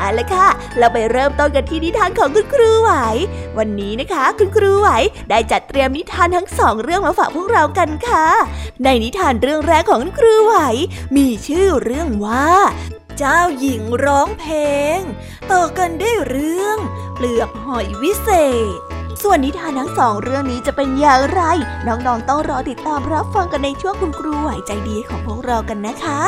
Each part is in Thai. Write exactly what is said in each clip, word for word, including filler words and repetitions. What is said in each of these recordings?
เอาล่ะค่ะเราไปเริ่มต้นกันที่นิทานของคุณครูไหววันนี้นะคะคุณครูไหวได้จัดเตรียมนิทานทั้งสองเรื่องมาฝากพวกเรากันค่ะในนิทานเรื่องแรกของคุณครูไหวมีชื่อเรื่องว่าเจ้าหญิงร้องเพลงต่อกันด้วยเรื่องเปลือกหอยวิเศษส่วนนิทานทั้งสองเรื่องนี้จะเป็นอย่างไรน้องๆต้องรอติดตามรับฟังกันในช่วงคุณครูไหวใจดีของพวกเรากันนะคะ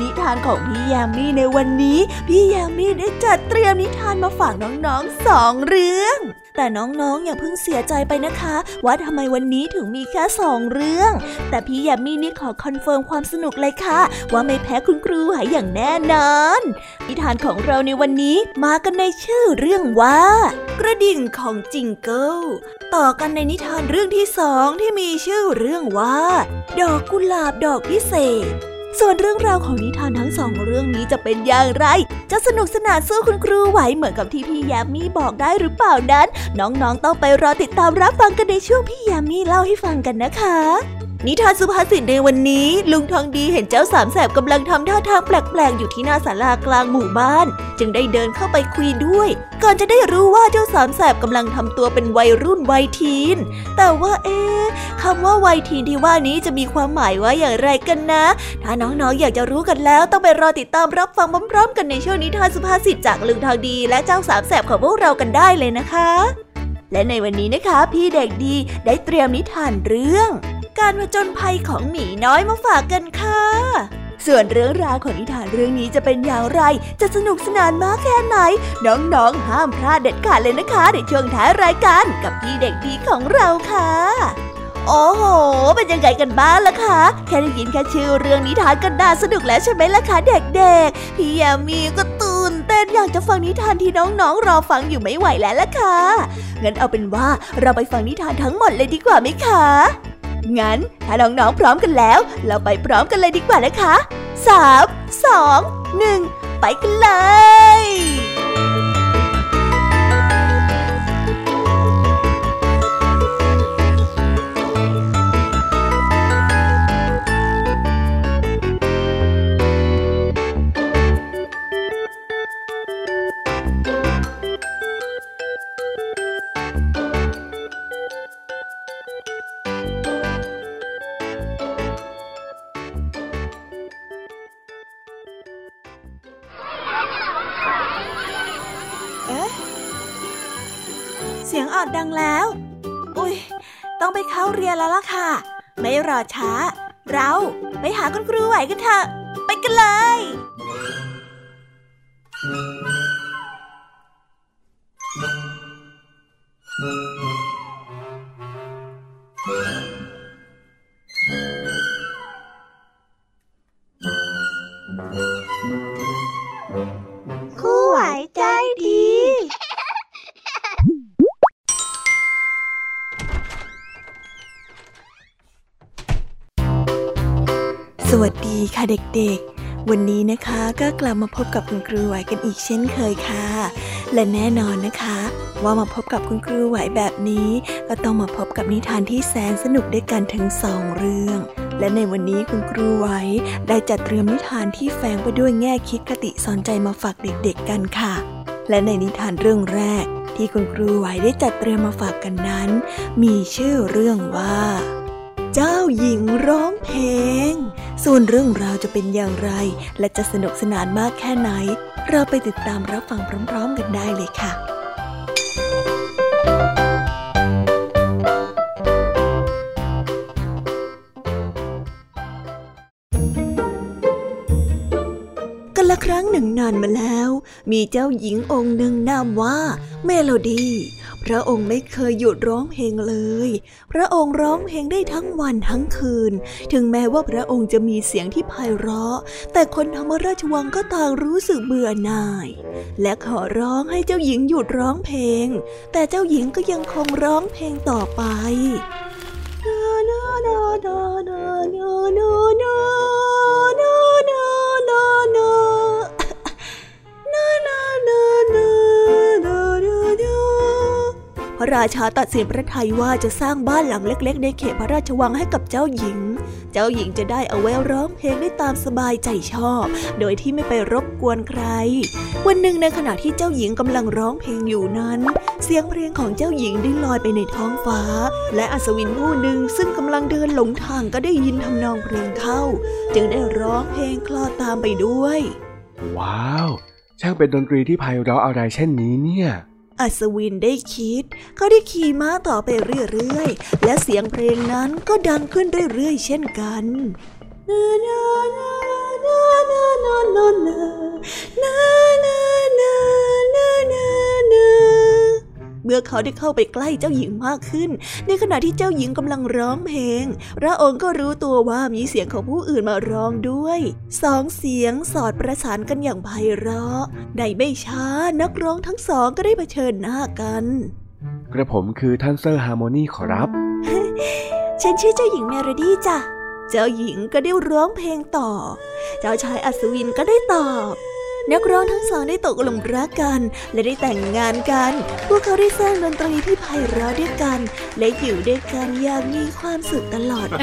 นิทานของพี่ยามีในวันนี้พี่ยามีได้จัดเตรียมนิทานมาฝากน้องๆสองเรื่องแต่น้องๆอย่าเพิ่งเสียใจไปนะคะว่าทำไมวันนี้ถึงมีแค่สองเรื่องแต่พี่ยามีนี่ขอคอนเฟิร์มความสนุกเลยค่ะว่าไม่แพ้คุณครูไหวอย่างแน่นอนนิทานของเราในวันนี้มากันในชื่อเรื่องว่ากระดิ่งของจิงเกิลต่อกันในนิทานเรื่องที่สองที่มีชื่อเรื่องว่าดอกกุหลาบดอกพิเศษส่วนเรื่องราวของนิทานทั้งสองเรื่องนี้จะเป็นอย่างไรจะสนุกสนานสู้คุณครูไหวเหมือนกับที่พี่ยามีบอกได้หรือเปล่านั้นน้องๆต้องไปรอติดตามรับฟังกันในช่วงพี่ยามีเล่าให้ฟังกันนะคะนิทานสุภาษิตในวันนี้ลุงทองดีเห็นเจ้าสามแสบกำลังทำท่าทางแปลกๆอยู่ที่หน้าศาลากลางหมู่บ้านจึงได้เดินเข้าไปคุยด้วยก่อนจะได้รู้ว่าเจ้าสามแสบกำลังทำตัวเป็นวัยรุ่นวัยทีนแต่ว่าเอ๊ะคำว่าวัยทีนที่ว่านี้จะมีความหมายว่าอย่างไรกันนะถ้าน้องๆ อ, อยากจะรู้กันแล้วต้องไปรอติดตามรับฟังพร้อมๆกันในช่วงนิทานสุภาษิตจากลุงทองดีและเจ้าสามแสบของพวกเรากันได้เลยนะคะและในวันนี้นะคะพี่เด็กดีได้เตรียมนิทานเรื่องการผจญภัยของหมีน้อยมาฝากกันค่ะส่วนเรื่องราวของนิทานเรื่องนี้จะเป็นอย่างไรจะสนุกสนานมากแค่ไหนน้องๆห้ามพลาดเด็ดขาดเลยนะคะในช่วงท้ายรายการกับพี่เด็กดีของเราค่ะโอ้โหเป็นยังไงกันบ้างล่ะคะแค่ได้ยินแค่ชื่อเรื่องนิทานก็น่าสนุกแล้วใช่ไหมล่ะคะเด็กๆพี่ยามีก็ตื่นเต้นอยากจะฟังนิทานที่น้องๆรอฟังอยู่ไม่ไหวแล้วล่ะค่ะงั้นเอาเป็นว่าเราไปฟังนิทานทั้งหมดเลยดีกว่าไหมคะงั้นถ้าน้องๆพร้อมกันแล้วเราไปพร้อมกันเลยดีกว่านะคะสาม สอง หนึ่งไปกันเลยดังแล้วอุ๊ยต้องไปเข้าเรียนแล้วล่ะค่ะไม่รอช้าเราไปหาคุณครูไหวกันเถอะไปกันเลยครูไหวใจดีสวัสดีค่ะเด็กๆวันนี้นะคะก็กลับมาพบกับคุณครูไหวกันอีกเช่นเคยค่ะและแน่นอนนะคะว่ามาพบกับคุณครูไหวแบบนี้ก็ต้องมาพบกับนิทานที่แสนสนุกด้วยกันถึงสองเรื่องและในวันนี้คุณครูไหวได้จัดเตรียมนิทานที่แฝงไปด้วยแง่คิดคติสอนใจมาฝากเด็กๆกันค่ะและในนิทานเรื่องแรกที่คุณครูไหวได้จัดเตรียมมาฝากกันนั้นมีชื่อเรื่องว่าเจ้าหญิงร้องเพลงส่วนเรื่องราวจะเป็นอย่างไรและจะสนุกสนานมากแค่ไหนเราไปติดตามรับฟังพร้อมๆกันได้เลยค่ะกันละครั้งหนึ่งนานมาแล้วมีเจ้าหญิงองค์หนึ่งนามว่าเมโลดี้ พระองค์ไม่เคยหยุดร้องเพลงเลยพระองค์ร้องเพลงได้ทั้งวันทั้งคืนถึงแม้ว่าพระองค์จะมีเสียงที่ไพเราะแต่คนธรรมราชวังก็ต่างรู้สึกเบื่อหน่ายและขอร้องให้เจ้าหญิงหยุดร้องเพลงแต่เจ้าหญิงก็ยังคงร้องเพลงต่อไปพระราชาตัดสินพระทัยว่าจะสร้างบ้านหลังเล็กๆในเขตพระราชวังให้กับเจ้าหญิงเจ้าหญิงจะได้เอาไว้ร้องเพลงได้ตามสบายใจชอบโดยที่ไม่ไปรบกวนใครวันหนึ่งในขณะที่เจ้าหญิงกำลังร้องเพลงอยู่นั้นเสียงเพลงของเจ้าหญิงได้ลอยไปในท้องฟ้าและอัศวินผู้หนึ่งซึ่งกำลังเดินหลงทางก็ได้ยินทำนองเพลงเข้าจึงได้ร้องเพลงคลอตามไปด้วยว้าวช่างเป็นดนตรีที่ไพเราะอะไรเช่นนี้เนี่ยอัศวินได้คิดเขาได้ขี่ม้าต่อไปเรื่อยๆและเสียงเพลงนั้นก็ดังขึ้นเรื่อยๆเช่นกันเมื่อเขาได้เข้าไปใกล้เจ้าหญิงมากขึ้นในขณะที่เจ้าหญิงกำลังร้องเพลงพระองค์ก็รู้ตัวว่ามีเสียงของผู้อื่นมาร้องด้วยสองเสียงสอดประสานกันอย่างไพเราะในไม่ช้านักร้องทั้งสองก็ได้เผชิญหน้ากันกระผมคือท่านเซอร์ฮาร์โมนีขอรับ ฉันชื่อเจ้าหญิงเมโลดี้จ้ะเจ้าหญิงก็ได้ร้องเพลงต่อเจ้าชายอัศวินก็ได้ตอบนักร้องทั้งสองได้ตกหลุมรักกันและได้แต่งงานกันพวกเขาได้สร้างดนตรีที่ไพเราะด้วยกันและอยู่ด้วยกันอย่างมีความสุขตลอดไป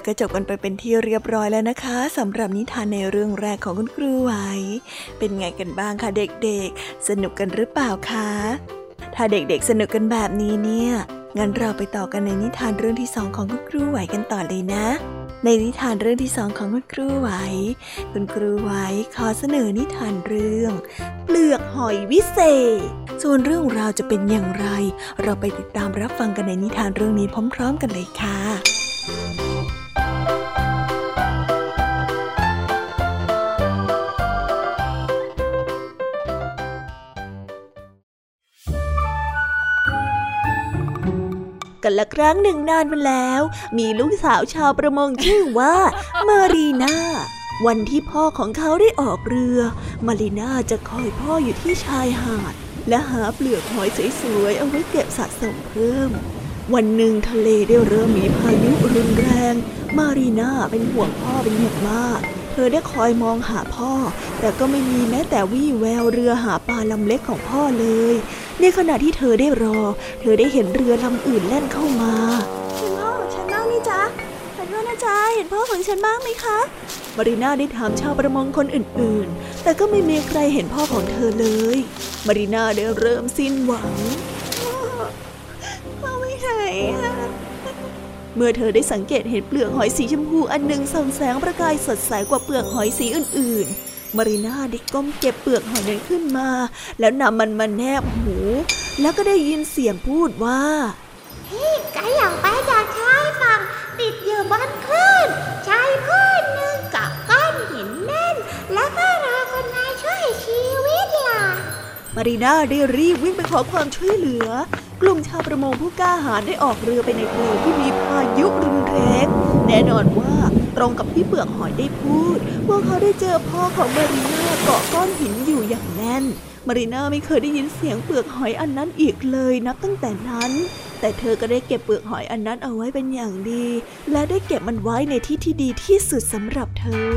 ก็จบกันไปเป็นที่เรียบร้อยแล้วนะคะสำหรับนิทานในเรื่องแรกของคุณครูไหวเป็นไงกันบ้างคะเด็กๆสนุกกันหรือเปล่าคะถ้าเด็กๆสนุกกันแบบนี้เนี่ยงั้นเราไปต่อกันในนิทานเรื่องที่สองของคุณครูไหวกันต่อเลยนะในนิทานเรื่องที่สองของคุณครูไหวคุณครูไหวขอเสนอนิทานเรื่องเปลือกหอยวิเศษส่วนเรื่องราวจะเป็นอย่างไรเราไปติดตามรับฟังกันในนิทานเรื่องนี้พร้อมๆกันเลยค่ะกันละครั้งหนึ่งนานมาแล้วมีลูกสาวชาวประมงชื่อว่ามารีนาวันที่พ่อของเขาได้ออกเรือมารีนาจะคอยพ่ออยู่ที่ชายหาดและหาเปลือกหอยสวยๆเอาไว้เก็บสะสมเพิ่มวันหนึ่งทะเลได้เริ่มมีพายุรุนแรงมารีนาเป็นห่วงพ่อเป็นอย่างมากเธอได้คอยมองหาพ่อแต่ก็ไม่มีแม้แต่วี่แววเรือหาปลาลำเล็กของพ่อเลยในขณะที่เธอได้รอเธอได้เห็นเรือลำอื่นแล่นเข้ามาเห็นพ่อของฉันบ้างไหมจ๊ะขอโทษนะจ๊ะเห็นพ่อของฉันบ้างไหมคะมารีนาได้ถามชาวประมงคนอื่นๆแต่ก็ไม่มีใครเห็นพ่อของเธอเลยมารีนาได้เริ่มสิ้นหวังพ่อไม่ไหนอะเมื่อเธอได้สังเกตเห็นเปลือกหอยสีชมพูอันหนึ่งส่องแสงประกายสดใสกว่าเปลือกหอยสีอื่นๆมารีนาได้ก้มเก็บเปลือกหอยนั้นขึ้นมาแล้วนำมันมาแนบหูแล้วก็ได้ยินเสียงพูดว่าพี่ไกลอย่างไปจากชายฝั่งติดอยู่บนคลื่นชายพื้นหนึ่งกับก้อนหินแน่นแล้วก็รอคนนายช่วยชีวิตล่ะมารีนาได้รีบวิ่งไปขอความช่วยเหลือกลุ่มชาวประมงผู้กล้าหาญได้ออกเรือไปในทะเลที่มีพายุรุนแรงแน่นอนว่าตรงกับที่เปลือกหอยได้พูดพวกเขาได้เจอพ่อของมารีนาเกาะก้อนหินอยู่อย่างแน่นมารีนาไม่เคยได้ยินเสียงเปลือกหอยอันนั้นอีกเลยนับตั้งแต่นั้นแต่เธอก็ได้เก็บเปลือกหอยอันนั้นเอาไว้เป็นอย่างดีและได้เก็บมันไว้ในที่ที่ดีที่สุดสำหรับเธอ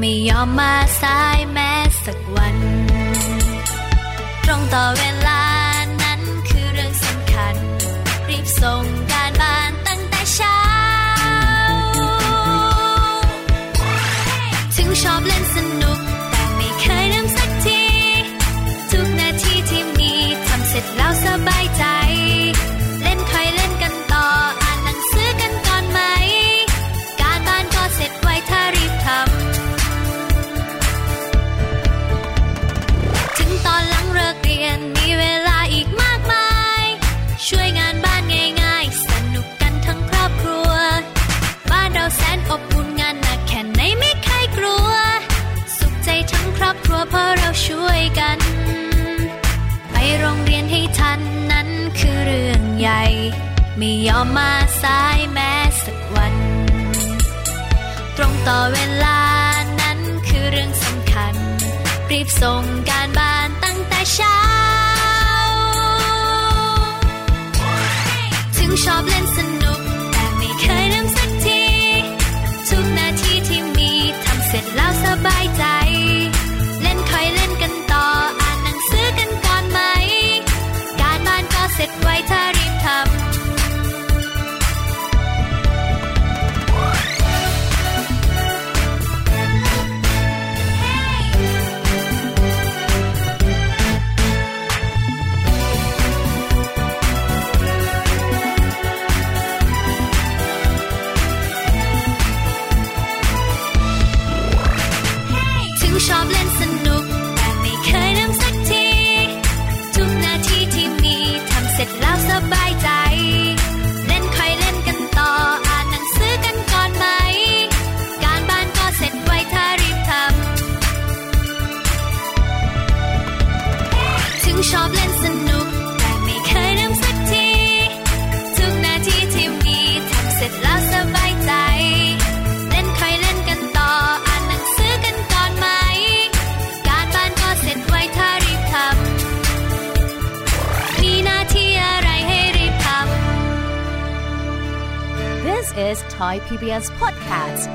ไม่ยอมมาสายแม้สักวันตรงต่อเวลานั้นคือเรื่องสำคัญรีบส่งการบ้านตั้งแต่เช้าถึงชอบเล่นสนุกแต่ไม่เคยลืมสักทีทุกนาทีที่มีทำเสร็จแล้วสบายใจเล่นคอยเล่นกันต่ออ่านหนังสือกันก่อนไหมการบ้านก็เสร็จไวถ้ารีบทำชอบเล่นสนุกแต่ไม่เคยลืมสักทีทุกนาทีที่มีทำเสร็จแล้วสบายใจเล่นคอยเล่นกันต่ออ่านหนังสือกันก่อนไหมการบ้านก็เสร็จไวถ้ารีบทำถึงชอบเล่นสนุกแต่ไม่เคยลืมสักทีทุกนาทีที่มีทำเสร็จแล้วสบายใจThis is Thai พี บี เอส Podcast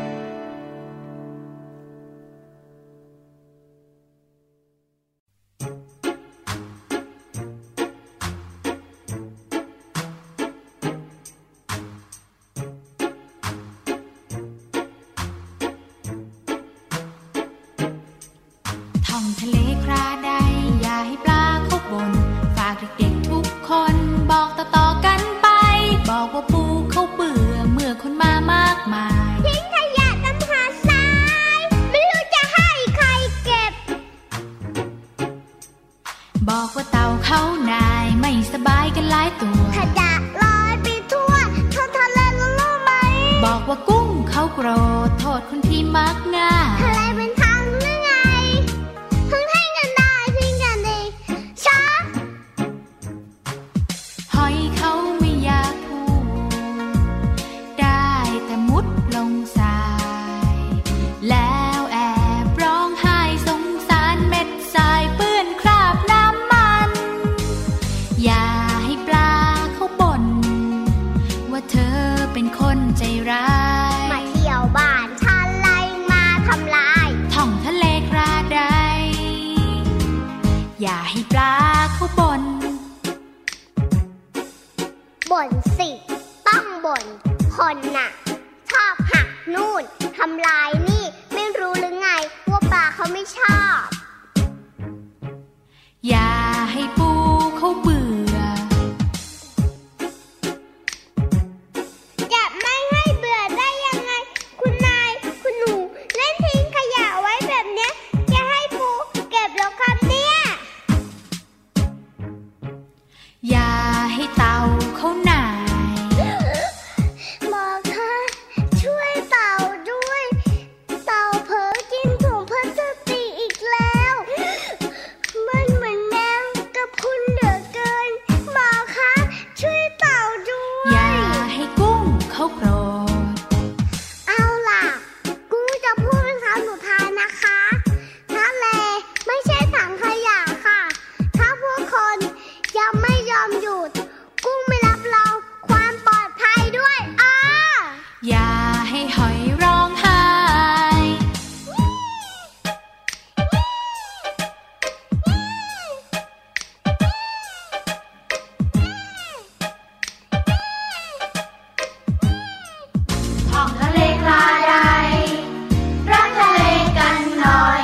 บอกว่าเต่าเขานายไม่สบายกันหลายตัว บอกว่ากุ้งเขาโกรธโทษคนที่มักง่ายทะเลเป็นทางหรือไงเพิ่งให้กันได้ทิ้งกันเองช้าหอยเขาไม่อยากพูดได้แต่มุดลงสายแล้วแอบร้องไห้สงสารเม็ดทรายเปื้อนคราบน้ำมันอย่าให้ปลาเขาบ่นว่าเธอเป็นคนใจร้ายอย่าให้ปลาเขาบ่นบ่นสิต้องบ่นคนน่ะชอบหักนู่นทำลายนี่ไม่รู้หรือไงว่าปลาเขาไม่ชอบอย่าให้ปูเขาเบื่อจะไม่ให้เบื่อได้ยังไงคุณนายคุณหนูเล่นทิ้งขยะไว้แบบเนี้ยจะให้ปูเก็บหรอครับเนี่ยอย่าให้เต่าเขาหน่ายบอกค่ะช่วยเต่าด้วยเต่าเผลอกินถุงพลาสติกอีกแล้วมันเหมือนแมงกะพรุนเหลือเกินบอกค่ะช่วยเต่าด้วยอย่าให้กุ้งเขาโกรธเอาล่ะกูจะพูดเป็นคำสุดท้ายนะคะทะเลไม่ใช่ถังขยะค่ะถ้าพวกคนยังไม่ยอมหยุดกุ้งไม่รับรองความปลอดภัยด้วยอ้าอย่าให้หอยร้องไห้ของทะเลกลาใดรักทะเลกันหน่อย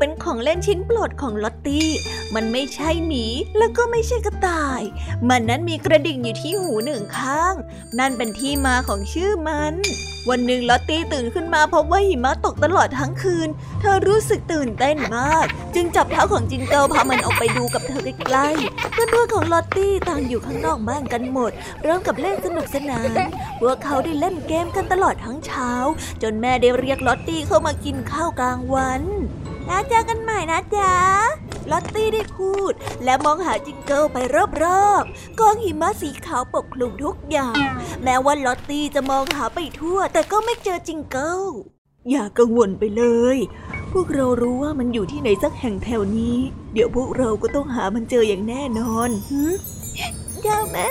เป็นของเล่นชิ้นโปรดของลอตตี้มันไม่ใช่หมีแล้วก็ไม่ใช่กระต่ายมันนั้นมีกระดิ่งอยู่ที่หูหนึ่งข้างนั่นเป็นที่มาของชื่อมันวันหนึ่งลอตตี้ตื่นขึ้นมาพบว่าหิมะตกตลอดทั้งคืนเธอรู้สึกตื่นเต้นมากจึงจับเท้าของจิงเกิลพามันออกไปดูกับเธอใกล้ๆเพื่อนๆของลอตตี้ต่างอยู่ข้างนอกบ้านกันหมดเริ่มกับเล่นสนุกสนานพวกเขาได้เล่นเกมกันตลอดทั้งเช้าจนแม่ได้เรียกลอตตี้เข้ามากินข้าวกลางวันแล้วเจอกันใหม่นะจ๊ะลอตตี้ได้พูดและมองหาจิงเกิลไปรอบๆกองหิมะสีขาวปกคลุมทุกอย่างแม้ว่าลอตตี้จะมองหาไปทั่วแต่ก็ไม่เจอจิงเกิลอย่ากังวลไปเลยพวกเรารู้ว่ามันอยู่ที่ไหนสักแห่งแถวนี้เดี๋ยวพวกเราก็ต้องหามันเจออย่างแน่นอนฮึเจ้าแม่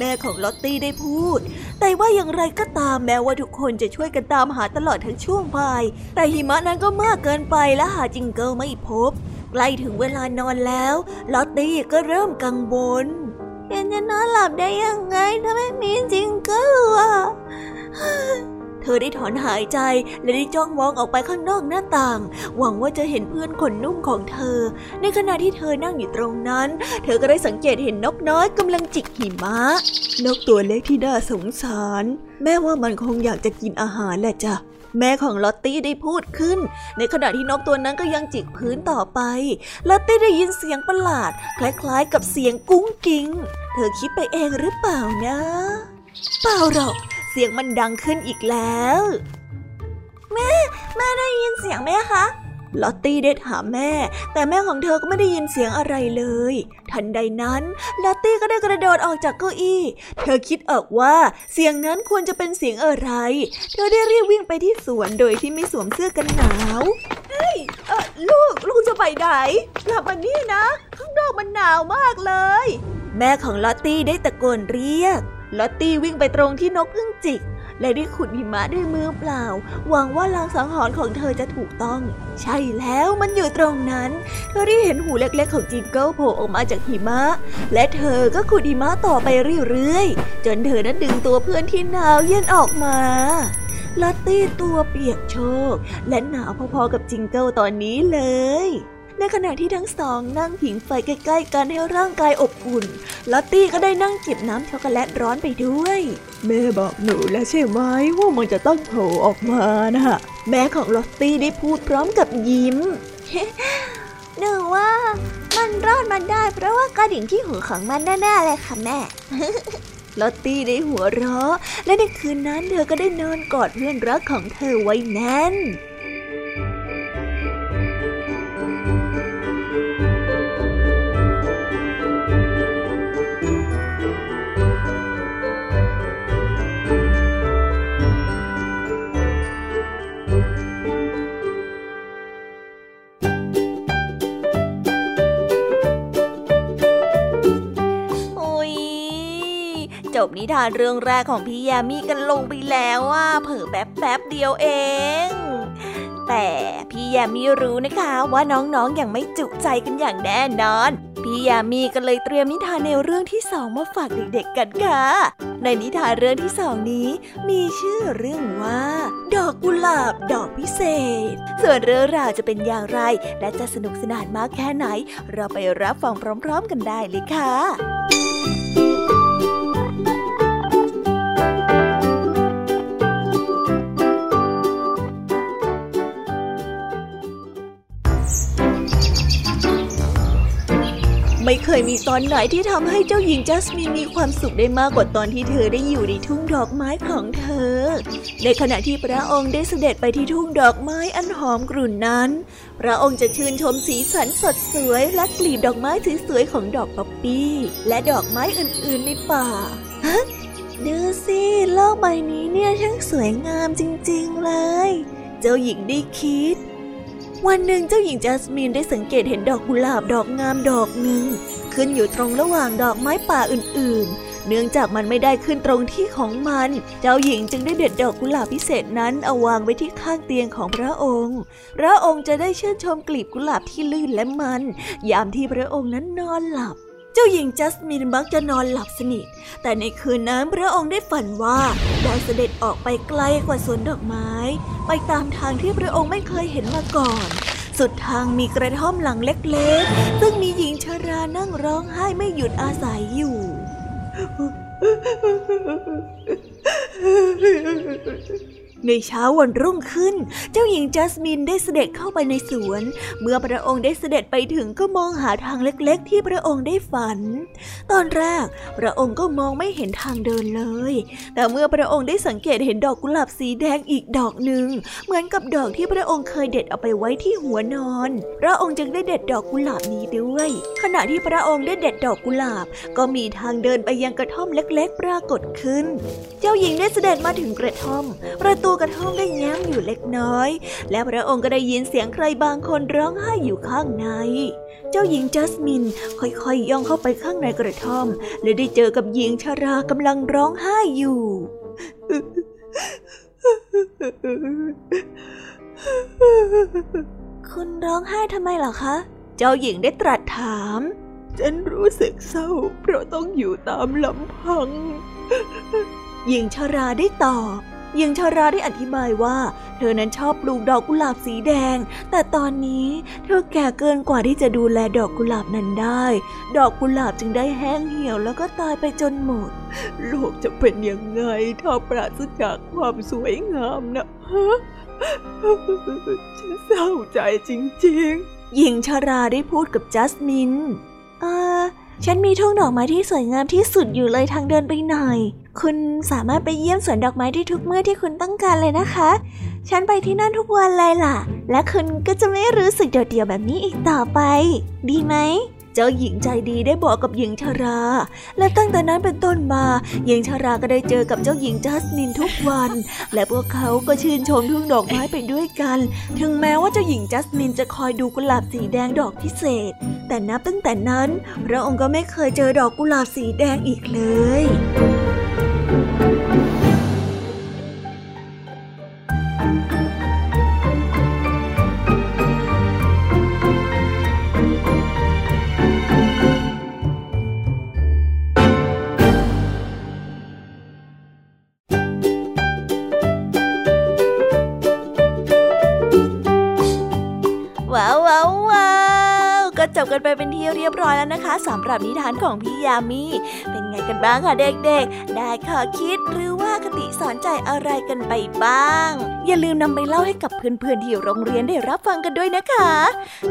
แม่ของลอตตี้ได้พูดแต่ว่าอย่างไรก็ตามแม้ว่าทุกคนจะช่วยกันตามหาตลอดทั้งช่วงบ่ายแต่หิมะนั้นก็มากเกินไปและหาจิงเกิลไม่พบใกล้ถึงเวลานอนแล้วลอตตี้ก็เริ่มกังวลฉันจะนอนหลับได้ยังไงถ้าไม่มีจิงเกิลอ่ะเธอได้ถอนหายใจและได้จ้องมองออกไปข้างนอกหน้าต่างหวังว่าจะเห็นเพื่อนขนนุ่มของเธอในขณะที่เธอนั่งอยู่ตรงนั้นเธอก็ได้สังเกตเห็นนกน้อยกำลังจิกหิมะนกตัวเล็กที่น่าสงสารแม้ว่ามันคงอยากจะกินอาหารแหละจ้ะแม่ของลอตตี้ได้พูดขึ้นในขณะที่นกตัวนั้นก็ยังจิกพื้นต่อไปลอตตี้ได้ยินเสียงประหลาดคล้ายๆกับเสียงกุ้งกิ้งเธอคิดไปเองหรือเปล่านะเปล่าหรอกเสียงมันดังขึ้นอีกแล้วแม่แม่ได้ยินเสียงไหมคะ ลอตตี้ได้ถามแม่แต่แม่ของเธอก็ไม่ได้ยินเสียงอะไรเลยทันใดนั้นลอตตี้ก็ได้กระโดดออกจากเก้าอี้เธอคิดออกว่าเสียงนั้นควรจะเป็นเสียงอะไรเธอได้รีบวิ่งไปที่สวนโดยที่ไม่สวมเสื้อกันหนาวเฮ้ยเอ่อลูกลูกจะไปไหนกลับมานี่นะข้างนอกมันหนาวมากเลยแม่ของลอตตี้ได้ตะโกนเรียกลอตตี้วิ่งไปตรงที่นกอึ้งจิกและได้ขุดหิมะด้วยมือเปล่าหวังว่าลางสังหรณ์ของเธอจะถูกต้องใช่แล้วมันอยู่ตรงนั้นเธอได้เห็นหูเล็กๆของจิงเกิลโผล่ออกมาจากหิมะและเธอก็ขุดหิมะต่อไปเรื่อยๆจนเธอนั้นดึงตัวเพื่อนที่หนาวเย็นออกมาลอตตี้ตัวเปียกโชกและหนาวพอๆกับจิงเกิลตอนนี้เลยในขณะที่ทั้งสองนั่งผิงไฟใกล้ๆกันให้ร่างกายอบอุ่นลอตตี้ก็ได้นั่งจิบน้ำช็อกโกแลตร้อนไปด้วยแม่บอกหนูแล้วใช่ไหมว่ามันจะต้องโผล่ออกมานะแม่ของลอตตี้ได้พูดพร้อมกับยิ้มหนูว่ามันรอดมาได้เพราะว่ากระดิ่งที่หูของมันแน่ๆเลยค่ะแม่ลอตตี้ได้หัวเราะและในคืนนั้นเธอก็ได้นอนกอดเพื่อนรักของเธอไว้แน่นจบนิทานเรื่องแรกของพี่ยามีกันลงไปแล้วว่าเผลอแป๊บแป๊บเดียวเองแต่พี่ยามีรู้นะคะว่าน้องๆยังไม่จุใจกันอย่างแน่นอนพี่ยามีก็เลยเตรียมนิทานแนวเรื่องที่สองมาฝากเด็กๆกันค่ะในนิทานเรื่องที่สองนี้มีชื่อเรื่องว่าดอกกุหลาบดอกพิเศษส่วนเรื่องราวจะเป็นอย่างไรและจะสนุกสนานมากแค่ไหนเราไปรับฟังพร้อมๆกันได้เลยค่ะไม่เคยมีตอนไหนที่ทำให้เจ้าหญิงจัสมินมีความสุขได้มากกว่าตอนที่เธอได้อยู่ในทุ่งดอกไม้ของเธอในขณะที่พระองค์ได้เสด็จไปที่ทุ่งดอกไม้อันหอมกรุ่นนั้นพระองค์จะชื่นชมสีสันสดสวยและกลีบดอกไม้สวยๆของดอกป๊อปปี้และดอกไม้อื่นๆในป่าฮะดูสิโลกใบนี้เนี่ยช่างสวยงามจริงๆเลยเจ้าหญิงได้คิดวันหนึ่งเจ้าหญิงจัสมินได้สังเกตเห็นดอกกุหลาบดอกงามดอกหนึ่งขึ้นอยู่ตรงระหว่างดอกไม้ป่าอื่นๆเนื่องจากมันไม่ได้ขึ้นตรงที่ของมันเจ้าหญิงจึงได้เด็ดดอกกุหลาบพิเศษนั้นเอาวางไว้ที่ข้างเตียงของพระองค์พระองค์จะได้ชื่นชมกลีบกุหลาบที่ลื่นและมันยามที่พระองค์นั้นนอนหลับเจ้าหญิงจัสมินมักจะนอนหลับสนิทแต่ในคืนนั้นพระองค์ได้ฝันว่าได้เสด็จออกไปไกลกว่าสวนดอกไม้ไปตามทางที่พระองค์ไม่เคยเห็นมาก่อนสุดทางมีกระท่อมหลังเล็กๆซึ่งมีหญิงชรานั่งร้องไห้ไม่หยุดอาศัยอยู่ในเช้าวันรุ่งขึ้นเจ้าหญิงจัสมินได้เสด็จเข้าไปในสวนเมื่อพระองค์ได้เสด็จไปถึงก็มองหาทางเล็กๆที่พระองค์ได้ฝันตอนแรกพระองค์ก็มองไม่เห็นทางเดินเลยแต่เมื่อพระองค์ได้สังเกตเห็นดอกกุหลาบสีแดงอีกดอกหนึ่งเหมือนกับดอกที่พระองค์เคยเด็ดเอาไปไว้ที่หัวนอนพระองค์จึงได้เด็ดดอกกุหลาบนี้ด้วยขณะที่พระองค์ได้เด็ดดอกกุหลาบก็มีทางเดินไปยังกระท่อมเล็กๆปรากฏขึ้นเจ้าหญิงได้เสด็จมาถึงกระท่อมประตูกระท่อมได้แง้มอยู่เล็กน้อยและพระองค์ก็ได้ยินเสียงใครบางคนร้องไห้อยู่ข้างในเจ้าหญิงจัสมินค่อยๆย่องเข้าไปข้างในกระท่อมและได้เจอกับหญิงชรากำลังร้องไห้อยู่คุณร้องไห้ทำไมเหรอคะเจ้าหญิงได้ตรัสถามฉันรู้สึกเศร้าเพราะต้องอยู่ตามลำพังหญิงชราได้ตอบหญิงชราได้อธิบายว่าเธอนั้นชอบปลูกดอกกุหลาบสีแดงแต่ตอนนี้เธอแก่เกินกว่าที่จะดูแลดอกกุหลาบนั้นได้ดอกกุหลาบจึงได้แห้งเหี่ยวแล้วก็ตายไปจนหมดโลกจะเป็นยังไงถ้าปราศจากความสวยงามนะฮะฉันเศร้าใจจริงๆหญิงชราได้พูดกับจัสมินอ่าฉันมีทุ่งดอกไม้ที่สวยงามที่สุดอยู่เลยทางเดินไปไหน คุณสามารถไปเยี่ยมสวนดอกไม้ได้ทุกเมื่อที่คุณต้องการเลยนะคะฉันไปที่นั่นทุกวันเลยล่ะและคุณก็จะไม่รู้สึกโดดเดี่ยวแบบนี้อีกต่อไปดีไหมเจ้าหญิงใจดีได้บอกกับหญิงชราและตั้งแต่นั้นเป็นต้นมาหญิงชราก็ได้เจอกับเจ้าหญิงจัสมินทุกวันและพวกเขาก็ชื่นชมทุ่งดอกไม้ไปด้วยกันถึงแม้ว่าเจ้าหญิงจัสมินจะคอยดูกุหลาบสีแดงดอกพิเศษแต่นับตั้งแต่นั้นพระองค์ก็ไม่เคยเจอดอกกุหลาบสีแดงอีกเลยจบกันไปเป็นที่เรียบร้อยแล้วนะคะสำหรับนิทานของพี่ยามีเป็นไงกันบ้างคะเด็กๆได้ข้อคิดหรือว่าคติสอนใจอะไรกันไปบ้างอย่าลืมนำไปเล่าให้กับเพื่อนๆที่โรงเรียนได้รับฟังกันด้วยนะคะ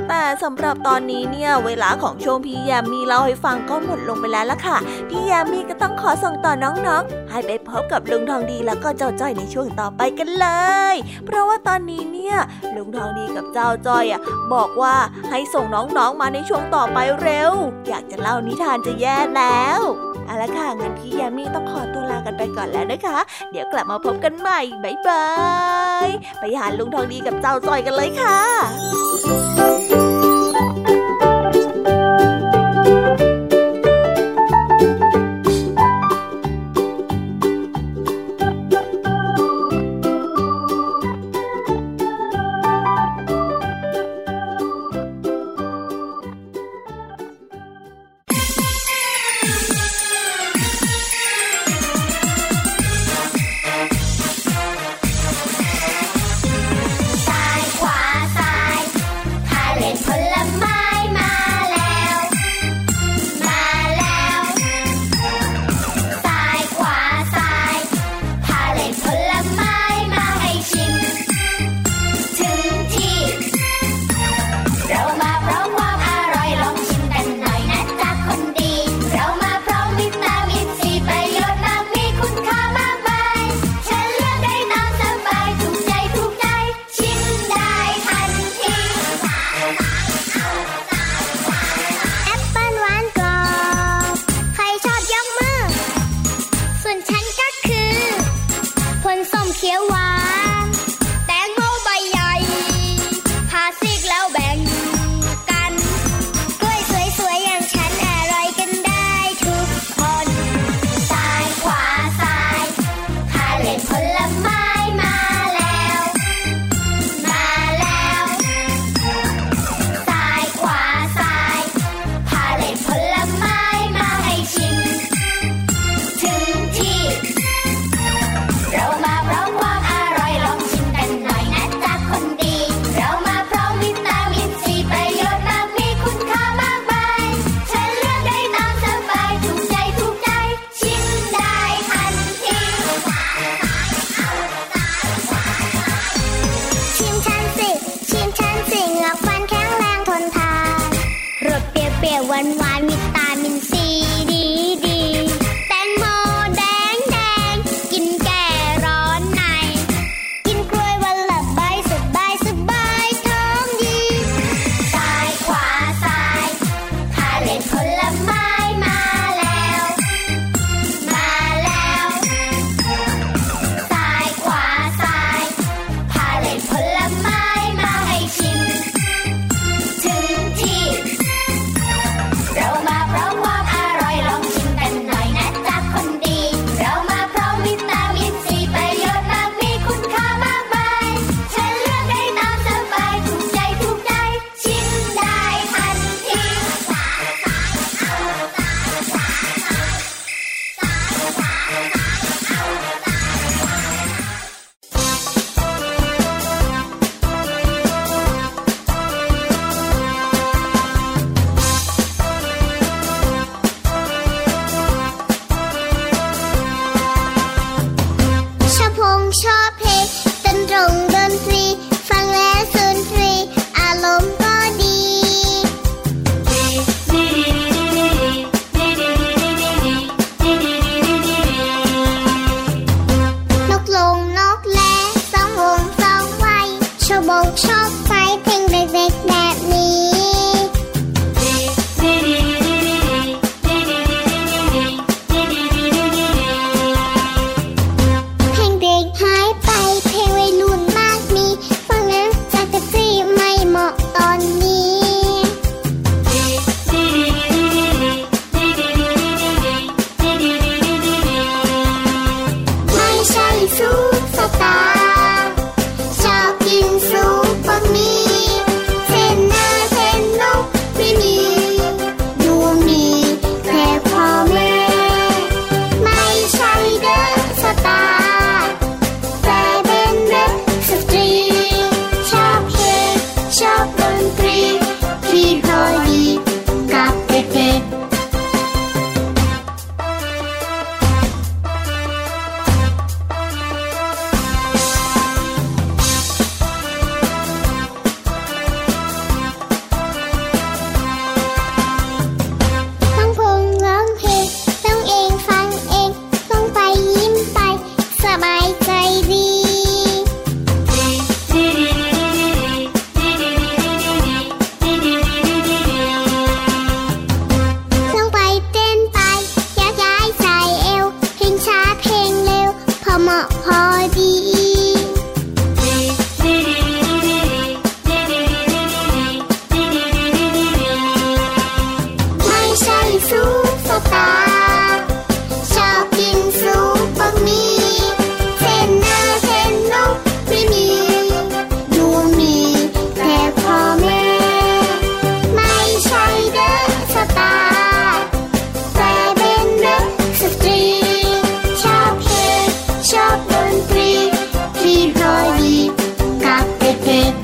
แต่สำหรับตอนนี้เนี่ยเวลาของช่วงพี่ยามีเล่าให้ฟังก็หมดลงไปแล้วล่ะค่ะพี่ยามีก็ต้องขอส่งต่อน้องๆให้ไปพบกับลุงทองดีแล้วก็เจ้าจ้อยในช่วงต่อไปกันเลยเพราะว่าตอนนี้เนี่ยลุงทองดีกับเจ้าจ้อยอ่ะบอกว่าให้ส่งน้องๆมาในช่วงต่อไปเร็วอยากจะเล่านิทานจะแย่แล้วเอาละค่ะงั้นพี่ยามีต้องขอตัวลากันไปก่อนแล้วนะคะเดี๋ยวกลับมาพบกันใหม่บ๊ายบายไปหาลุงทองดีกับเจ้าจอยกันเลยค่ะ มาะพอดีให้ฉันซุปสตาร์ชอบกินซุปบะหมี่เส้นหน้าเส้นนกไม่มีดูมีแต่พ่อแม่ไม่ใช่เด้อสตาร์แต่เป็นเด็กสตรีชอบเพลงชอบดนตรีที่รอยดีกับเด็กๆ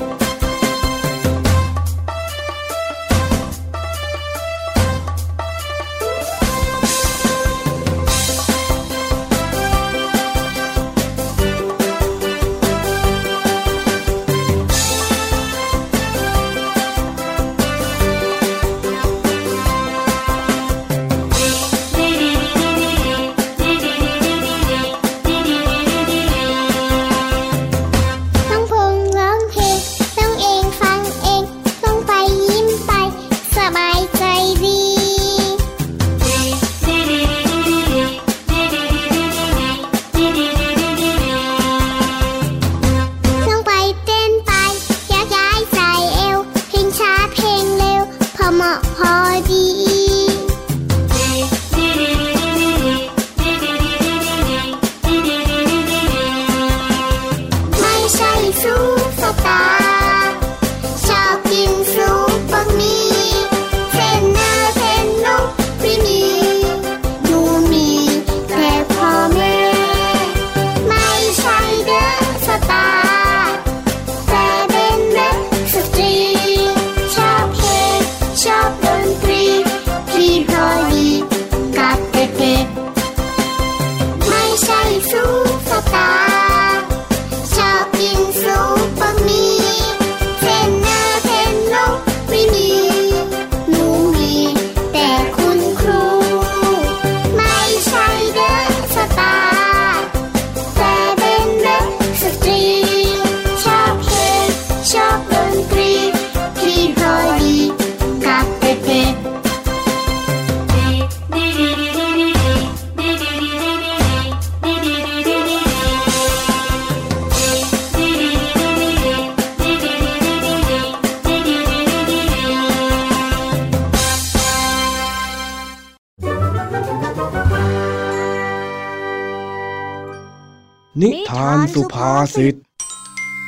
นิทานสุภาษิตขณะที่ลุงทองดีก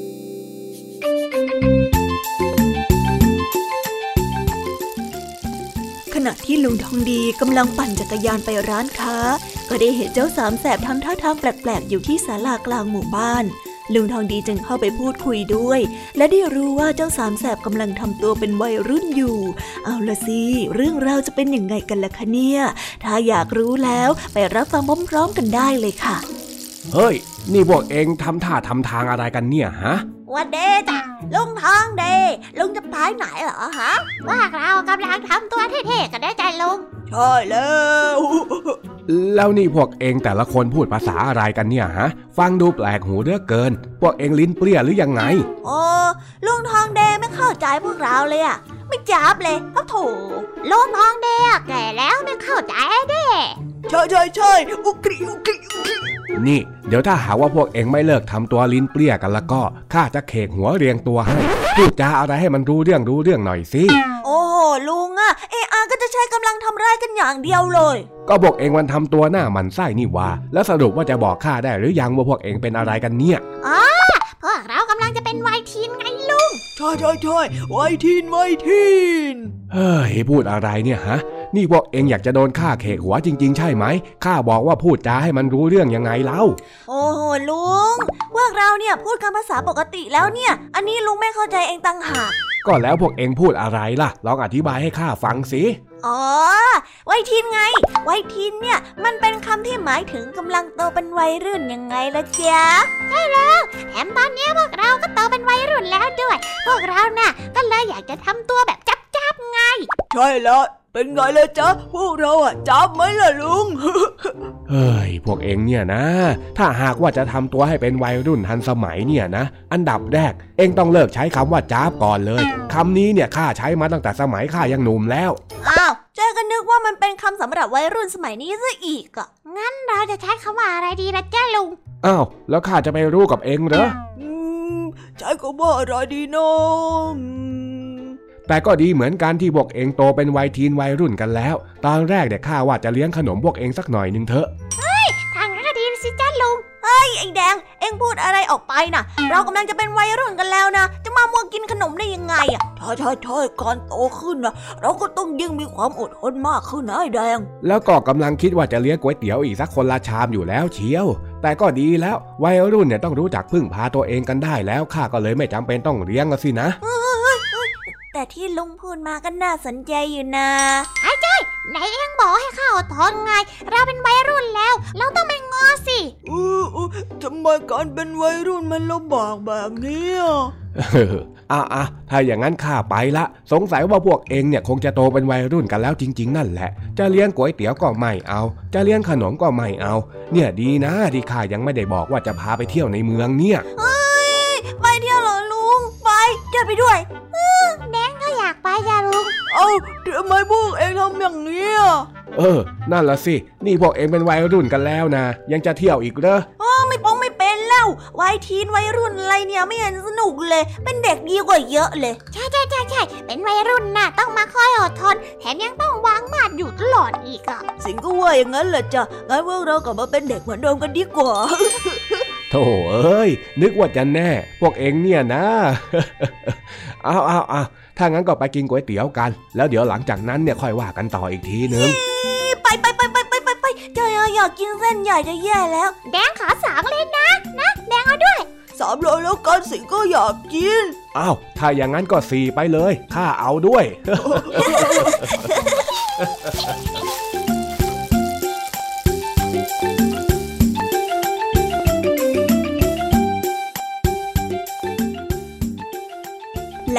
ำลังปั่นจักรยานไปร้านค้าก็ได้เห็นเจ้าสามแสบทำท่าทางแปลกๆอยู่ที่ศาลากลางหมู่บ้านลุงทองดีจึงเข้าไปพูดคุยด้วยและได้รู้ว่าเจ้าสามแสบกำลังทำตัวเป็นวัยรุ่นอยู่เอาล่ะสิเรื่องราวจะเป็นยังไงกันล่ะคะเนี่ยถ้าอยากรู้แล้วไปรับฟังพร้อมๆกันได้เลยค่ะเฮ้ยนี่พวกเองทำท่าทำทางอะไรกันเนี่ยฮะวันเดจ้ะลุงทองดีลุงจะไปไหนเหรอฮะว่าเรากำลังทำตัวเท่ๆกันได้จ้ะลุงใช่แล้วแล้วนี่พวกเองแต่ละคนพูดภาษาอะไรกันเนี่ยฮะฟังดูแปลกหูเหลือเกินพวกเองลิ้นเปรี้ยหรือยังไงโอ้ลุงทองแดงไม่เข้าใจพวกเราเลยอะไม่จับเลยก็โถลุงทองแดงแก่แล้วไม่เข้าใจเด้ใช่ใช่ใช่อุกริอุกรินี่เดี๋ยวถ้าหาว่าพวกเองไม่เลิกทำตัวลิ้นเปรี้ยกันแล้วก็ข้าจะเขกหัวเรียงตัวให้พูดจาอะไรให้มันรู้เรื่องรู้เรื่องหน่อยสิโอ้โหลุงอะเออาก็จะใช้กำลังทำร้ายกันอย่างเดียวเลยก็บอกเองวันทำตัวหน้าหมันไส้นี่ว่าแล้วสรุปว่าจะบอกข้าได้หรือยังว่าพวกเองเป็นอะไรกันเนี่ยอ๋อพวกเรากำลังจะเป็นวัยทีนไงลุงใช่ใช่ใช่วัยทีนวัยทีนเฮ้ยพูดอะไรเนี่ยฮะนี่พวกเองอยากจะโดนข้าเขกหัวจริงๆใช่ไหมข้าบอกว่าพูดจาให้มันรู้เรื่องยังไงเล่าโอ้โหลุงพวกเราเนี่ยพูดกันภาษาปกติแล้วเนี่ยอันนี้ลุงไม่เข้าใจเองต่างหากก็แล้วพวกเองพูดอะไรล่ะลองอธิบายให้ข้าฟังสิอ๋อวัยทีนไงวัยทีนเนี่ยมันเป็นคำที่หมายถึงกำลังโตเป็นวัยรุ่นยังไงล่ะจ๊ะใช่แล้วแถมตอนนี้พวกเราก็โตเป็นวัยรุ่นแล้วด้วยพวกเราเนี่ยก็เลยอยากจะทำตัวแบบจับๆไงใช่แล้วเป็นไงล่ะจ๊ะพวกเราอ่ะจับไหมล่ะลุงเฮ้ยพวกเองเนี่ยนะถ้าหากว่าจะทำตัวให้เป็นวัยรุ่นทันสมัยเนี่ยนะอันดับแรกเองต้องเลิกใช้คำว่าจับก่อนเลยคำนี้เนี่ยข้าใช้มาตั้งแต่สมัยข้ายังหนุ่มแล้วอ้าวใช่ ก็นึกว่ามันเป็นคำสำหรับวัยรุ่นสมัยนี้ซะอีกอ่ะงั้นเราจะใช้คำว่าอะไรดีล่ะจ้าลุงอ้าวแล้วข้าจะไม่รู้กับเองเหรอใช้คำว่าอะไรดีน้องแต่ก็ดีเหมือนกันที่พวกเองโตเป็นวัยทีนวัยรุ่นกันแล้วตอนแรกเด็กข้าว่าจะเลี้ยงขนมพวกเองสักหน่อยนึงเถอะเฮ้ยทางนั้นก็ดีสิจ้าลุงเฮ้ยไอ้แดงเองพูดอะไรออกไปนะเรากำลังจะเป็นวัยรุ่นกันแล้วนะจะมามัวกินขนมได้ยังไงอ่ะใช่ใช่ใช่การโตขึ้นนะเราก็ต้องยิ่งมีความอดทนมากขึ้นนะไอ้แดงแล้วก็กำลังคิดว่าจะเลี้ยงก๋วยเตี๋ยวอีกสักคนละชามอยู่แล้วเชียวแต่ก็ดีแล้ววัยรุ่นเนี่ยต้องรู้จักพึ่งพาตัวเองกันได้แล้วข้าก็เลยไม่จำเป็นต้องเลี้ยงละสินะแต่ที่ลุงพูดมาก็น่าสนใจอยู่นะไอ้จ้อยไหนเอ็งบอกให้ข้าอดทนไงเราเป็นวัยรุ่นแล้วเราต้องไม่งอสิอือทำไมการเป็นวัยรุ่นมันลำบากแบบนี้อ่ะอ่ะอ่ะถ้าอย่างนั้นข้าไปละสงสัยว่าพวกเองเนี่ยคงจะโตเป็นวัยรุ่นกันแล้วจริงๆนั่นแหละจะเลี้ยงก๋วยเตี๋ยวก็ไม่เอาจะเลี้ยงขนมก็ไม่เอาเนี่ยดีนะที่ข้ายังไม่ได้บอกว่าจะพาไปเที่ยวในเมืองเนี่ยไปเที่ยวเหรอลุงไปจะไปด้วยแดงก็อยากไปจ้ะลุงเอ้าทำไมพวกเองทำอย่างนี้อ่ะเออนั่นละสินี่พวกเองเป็นวัยรุ่นกันแล้วนะยังจะเที่ยวอีกเหรออ๋อไม่ป้องไม่เป็นแล้ววัยทีนวัยรุ่นอะไรเนี่ยไม่เห็นสนุกเลยเป็นเด็กดีกว่าเยอะเลยใช่ใช่ใช่ใช่เป็นวัยรุ่นน่ะต้องมาคอยอดทนแถมยังต้องวางมาดอยู่ตลอดอีกอ่ะสิงก็ว่าอย่างนั้นแหละจ้ะงั้นพวกเรากลับมาเป็นเด็กเหมือนเดิมกันดีกว่าโธ่เอ้ยนึกว่าจะแน่พวกเองเนี่ยนะเอาเอาเอาถ้างั้นก็ไปกินก๋วยเตี๋ยวกันแล้วเดี๋ยวหลังจากนั้นเนี่ยค่อยว่ากันต่ออีกทีนึงไปไปไปไปไปไปเจ้าอยากกินเส้นใหญ่จะแย่แล้วแดงขอสามเลยนะนะแดงเอาด้วยสามเลยแล้วกันสิก็อยากกินอ้าวถ้าอย่างนั้นก็สี่ไปเลยข้าเอาด้วยแล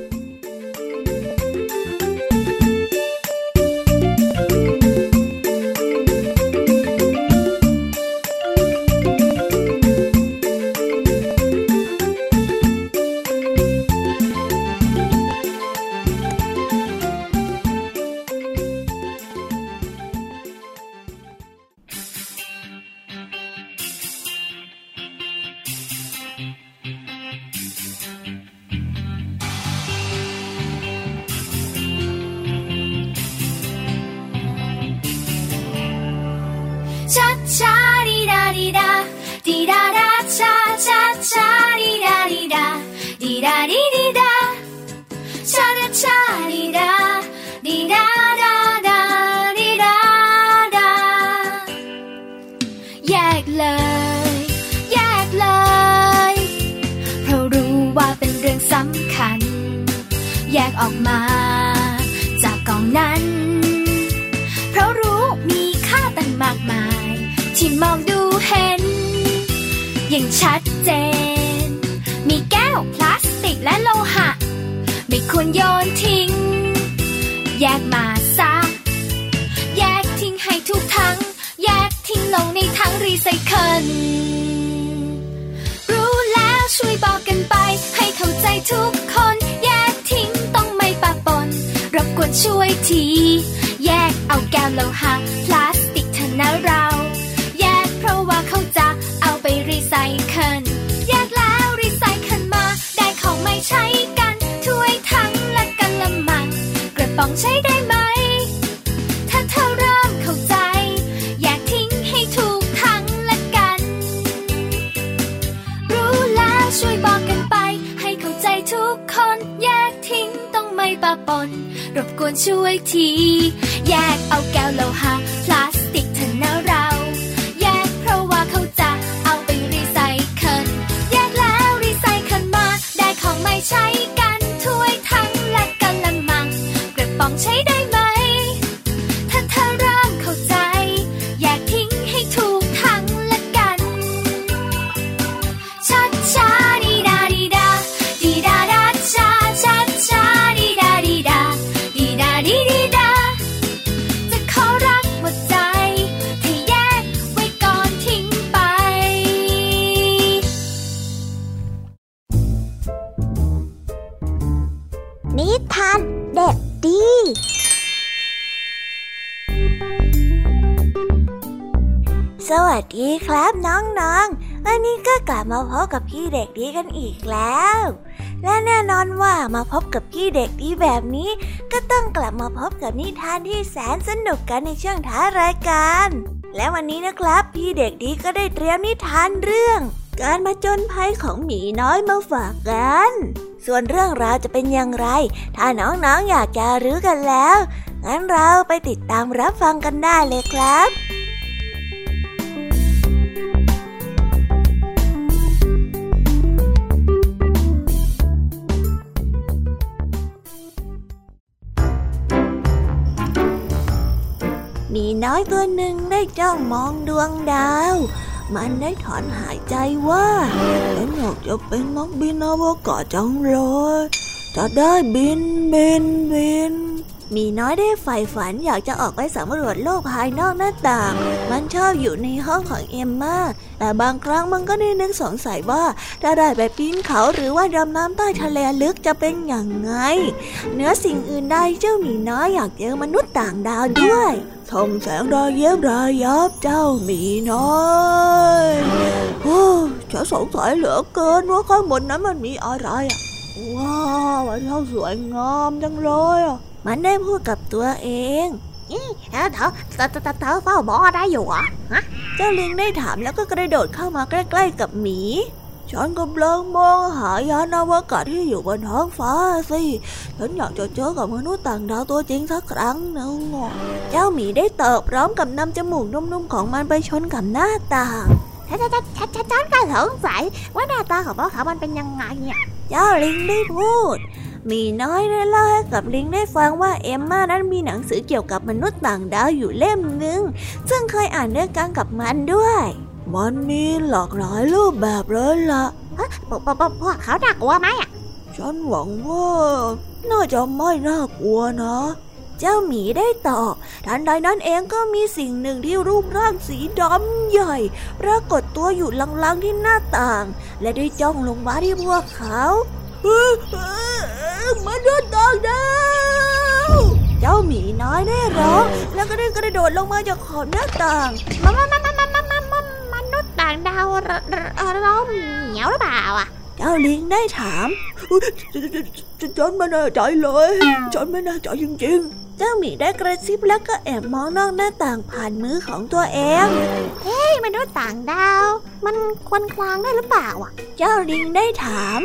นิทานเด็กดีสวัสดีครับน้องๆวันนี้ก็กลับมาพบกับพี่เด็กดีกันอีกแล้วและแน่นอนว่ามาพบกับพี่เด็กดีแบบนี้ก็ต้องกลับมาพบกับนิทานที่แสนสนุกกันในช่วงท้ายรายการและวันนี้นะครับพี่เด็กดีก็ได้เตรียมนิทานเรื่องการผจญภัยของหมีน้อยมาฝากกันส่วนเรื่องราวจะเป็นอย่างไรถ้าน้องๆ อ, อยากจะรู้กันแล้วงั้นเราไปติดตามรับฟังกันได้เลยครับหมีน้อยตัวหนึ่งได้จ้องมองดวงดาวมันได้ถอนหายใจว่าฉันอยากจะเป็นนักบินอวกาศจังเลยจะได้บินบินบินหมีน้อยได้ใฝ่ฝันอยากจะออกไปสำรวจโลกภายนอกหน้าต่างมันชอบอยู่ในห้องของเอมม่าแต่บางครั้งมันก็ได้นึกสงสัยว่าถ้าได้ไปปีนเขาหรือว่าดำน้ำใต้ทะเลลึกจะเป็นอย่างไงเหนือสิ่งอื่นใดเจ้าหมีน้อยอยากเจอมนุษย์ต่างดาวด้วยทำแสงรอยเย็บรอยยับเจ้าหมีน้อยโอ้ฉันสงสัยเหลือเกินว่าข้างบนนั้นมันมีอะไรอ่ะว้าวมันช่างสวยงามจังเลยอ่ะมันได้พูดกับตัวเองนี่เธอเธอเธอเธอเฝ้าบ่อได้อยู่อ่ะฮะเจ้าลิงได้ถามแล้วก็กระโดดเข้ามาใกล้ๆกับหมีฉันกำลังมองหายานอวกาศที่อยู่บนท้องฟ้าสิฉันอยากจะเจอกับมนุษย์ต่างดาวตัวจริงสักครั้งหนึ่งเจ้าหมีได้ตอบพร้อมกับนำจมูกนุ่มๆของมันไปชนกับหน้าต่างฉันฉันฉันฉันฉันก็สงสัยว่าหน้าตาของพวกเขามันเป็นยังไงเนี่ยเจ้าลิงได้พูดหมีน้อยได้เล่าให้กับลิงได้ฟังว่าเอมม่านั้นมีหนังสือเกี่ยวกับมนุษย์ต่างดาวอยู่เล่มหนึ่งซึ่งเคยอ่านด้วยกันกับมันด้วยมันมีหลากหลายรูปแบบเลยล่ะพวกเขาน่ากลัวไหมอ่ะฉันหวังว่าน่าจะไม่น่ากลัวนะเจ้าหมีได้ตอบทันใดนั้นเองก็มีสิ่งหนึ่งที่รูปร่างสีดำใหญ่ปรากฏตัวอยู่ลังๆที่หน้าต่างและได้จ้องลงมาที่พวกเขามนุษย์ต่างดาวเจ้าหมีน้อยได้ร้องแล้วก็ได้กระโดดลงมาจากขอบหน้าต่างต่างดาวร้องเหนียวหรือเปล่าอ่ะเจ้าลิงได้ถามฉันไม่น่าใจเลยฉันไม่น่าใจจริงๆเจ้าหมีได้กระซิบแล้วก็แอบมองนอกหน้าต่างผ่านมือของตัวเองเฮ้ยมนุษย์ต่างดาวมันควนคลางได้หรือเปล่าอ่ะเจ้าลิงได้ถาม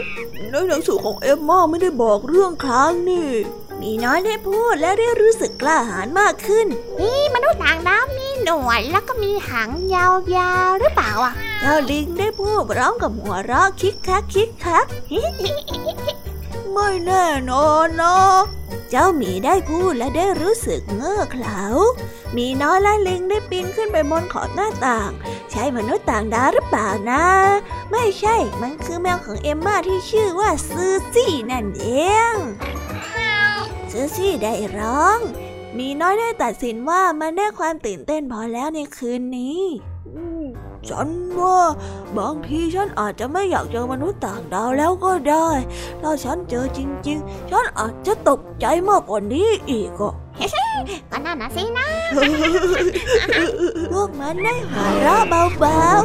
ในหนังสือของเอมม่าไม่ได้บอกเรื่องคลางนี่หมีน้อยได้พูดและได้รู้สึกกล้าหาญมากขึ้นนี่มนุษย์ต่างดาวมีหนวดแล้วก็มีหางยาวๆหรือเปล่าอ่ะเจ้าลิงได้พูดร้องกับหัวเราะคิกคักคิกคัก ไม่แน่นอนนะเจ้าหมีได้พูดและได้รู้สึกเงื่อเขลาหมีน้อยและลิงได้ปีนขึ้นไปบนขอบหน้าต่างใช่มนุษย์ต่างดาวหรือเปล่านะไม่ใช่มันคือแมวของเอมม่าที่ชื่อว่าซูซี่นั่นเองซูซี่ได้ร้องหมีน้อยได้ตัดสินว่ามันได้ความตื่นเต้นพอแล้วในคืนนี้ฉันว่าบางทีฉันอาจจะไม่อยากเจอมนุษย์ต่างดาวแล้วก็ได้ถ้าฉันเจอจริงๆฉันอาจจะตกใจมากกว่านี้อีกอ่ะก็น่าหนาสินะพวกมันได้หัวเราะเบาๆ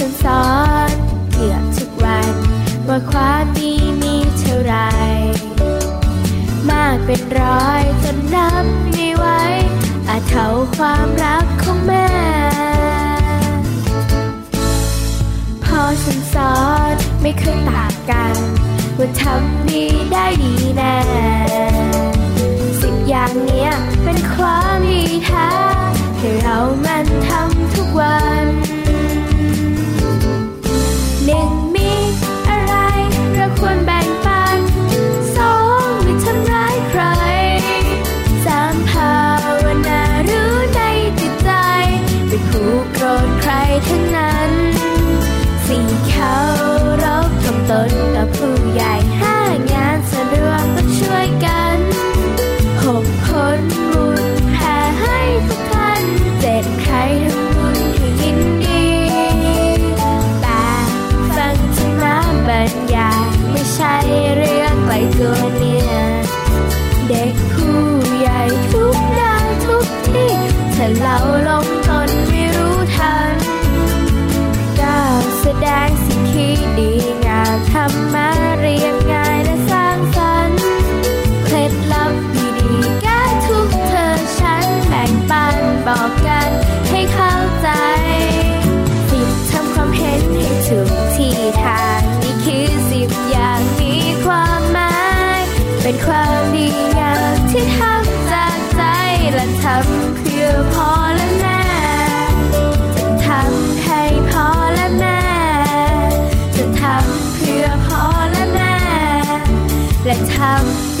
ฉันสอนเกือบทุกวันว่าความดีมีเท่าไรมากเป็นร้อยจนนับไม่ไหวอาจเท่าความรักของแม่พ่อฉันสอนไม่เคยต่างกันว่าทำดีได้ดีแน่สิบอย่างเนี้ยเป็นความดีแท้ให้เรามันทำทุกวันหนึ่งมีอะไรเราควรแบ่งปันสองไม่ทำร้ายใครสามภาวนารู้ในจิตใจไม่ผูกโกรธใครทั้งนั้นสี่เขารบทำตนกับผู้ใหญ่ห้างานสะดวกก็ช่วยกันหกคนบุญแผ่ให้ทุกท่านเจ็ดใครทำบุญให้ยินดีแต่ฟังธรรมะบรรยายไม่ใช่เรื่องไกลตัวเนี่ยเด็กผู้ใหญ่ทุกด้านทุกที่ถ้าเราลงตนไม่รู้ทันก้าวแสดงสิ่งที่ดีงามธรรมะเรียบง่ายและสร้างสรรค์เคล็ดลับดีๆแก้ทุกเธอฉันแบ่งปันบอกกันให้เข้าใจสิบทำความเห็นให้ถูกที่ทางนี่คือสิบอย่างมีความหมายเป็นความดีงามที่ทำจากใจและทำเพื่อพ่อและแม่จะทำให้พ่อและแม่จะทำเพื่อพ่อและแม่และทำ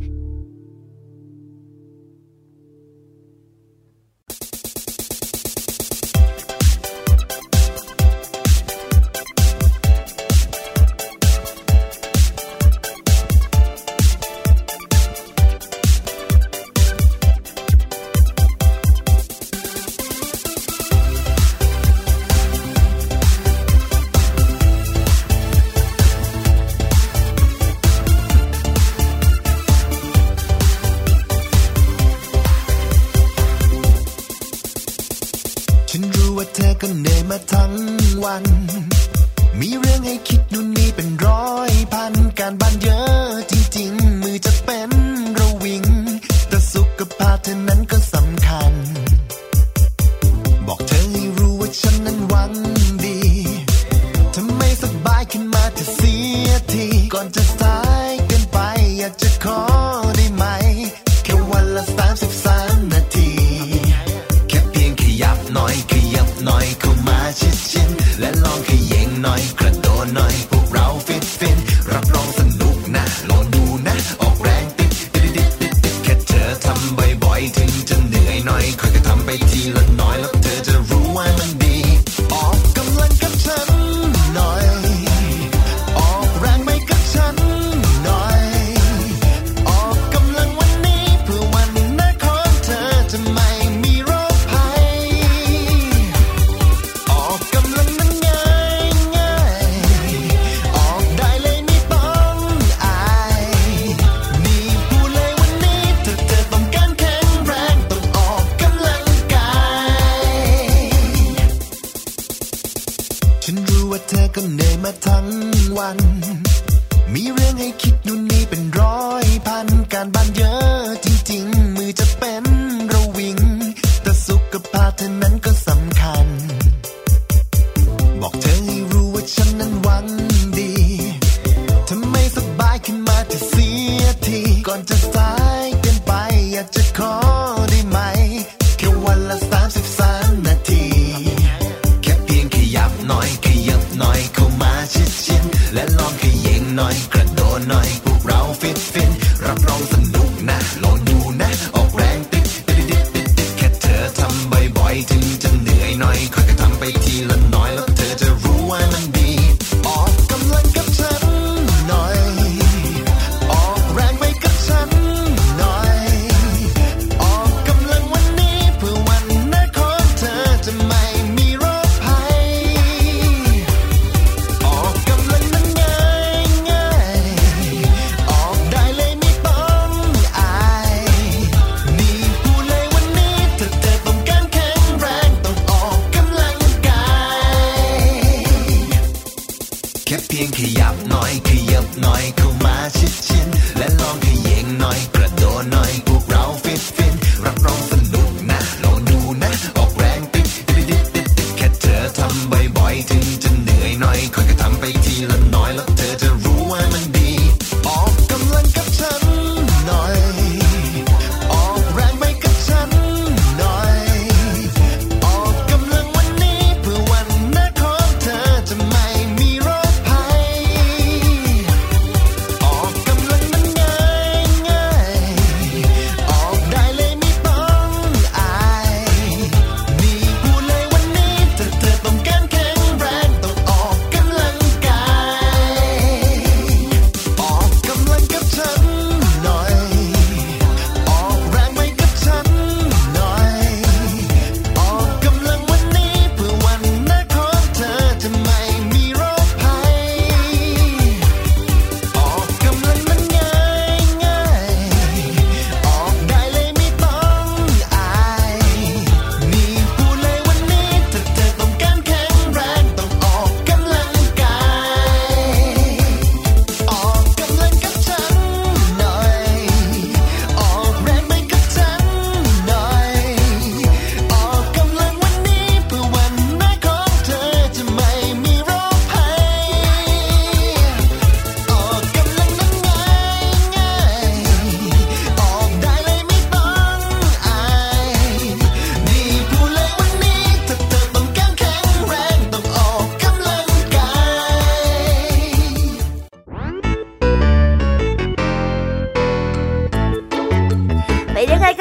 ถึง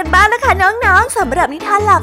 กันบ้างนะคะน้องๆสำหรับนิทานหลาก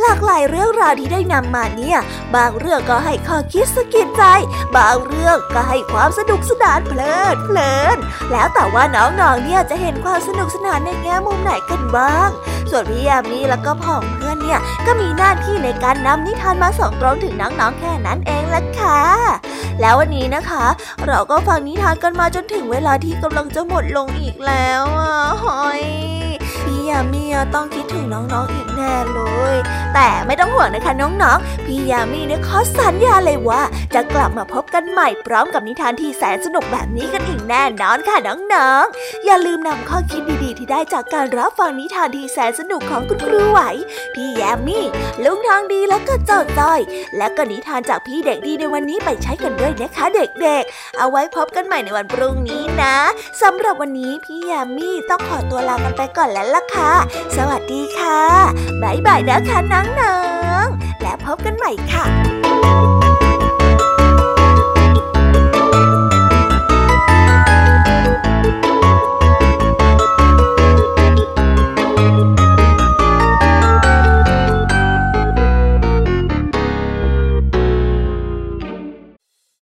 หลากหลายเรื่องราวที่ได้นำมาเนี่ยบางเรื่องก็ให้ข้อคิดสะกิดใจบางเรื่องก็ให้ความสนุกสนานเพลิดเพลินแล้วแต่ว่าน้องๆเนี่ยจะเห็นความสนุกสนานในแง่มุมไหนกันบ้างส่วนพี่ยามีแล้วก็พ่องเพื่อนเนี่ยก็มีหน้าที่ในการนำนิทานมาส่งตรงถึงน้องๆแค่นั้นเองล่ะค่ะแล้ววันนี้นะคะเราก็ฟังนิทานกันมาจนถึงเวลาที่กำลังจะหมดลงอีกแล้วอ่ะหอยพี่ยามีต้องคิดถึงน้องๆ อ, อีกแน่เลยแต่ไม่ต้องห่วงนะคะน้องๆพี่ยามีเนี่ยขอสัญญาเลยว่าจะกลับมาพบกันใหม่พร้อมกับนิทานที่แสนสนุกแบบนี้กันอีกแน่นอนค่ะน้องๆอย่าลืมนำข้อคิดดีๆที่ได้จากการรับฟังนิทานที่แสนสนุกของคุณครูไหวพี่ยามีลุงทองดีแล้วก็เจ้าจ้อยและก็นิทานจากพี่เด็กดีในวันนี้ไปใช้กันด้วยนะคะเด็กๆเอาไว้พบกันใหม่ในวันพรุ่งนี้นะสำหรับวันนี้พี่ยามีต้องขอตัวลากันไปก่อนแล้วล่ะค่ะสวัสดีค่ะบ๊ายบายนะคะน้องๆและพบกันใหม่ค่ะ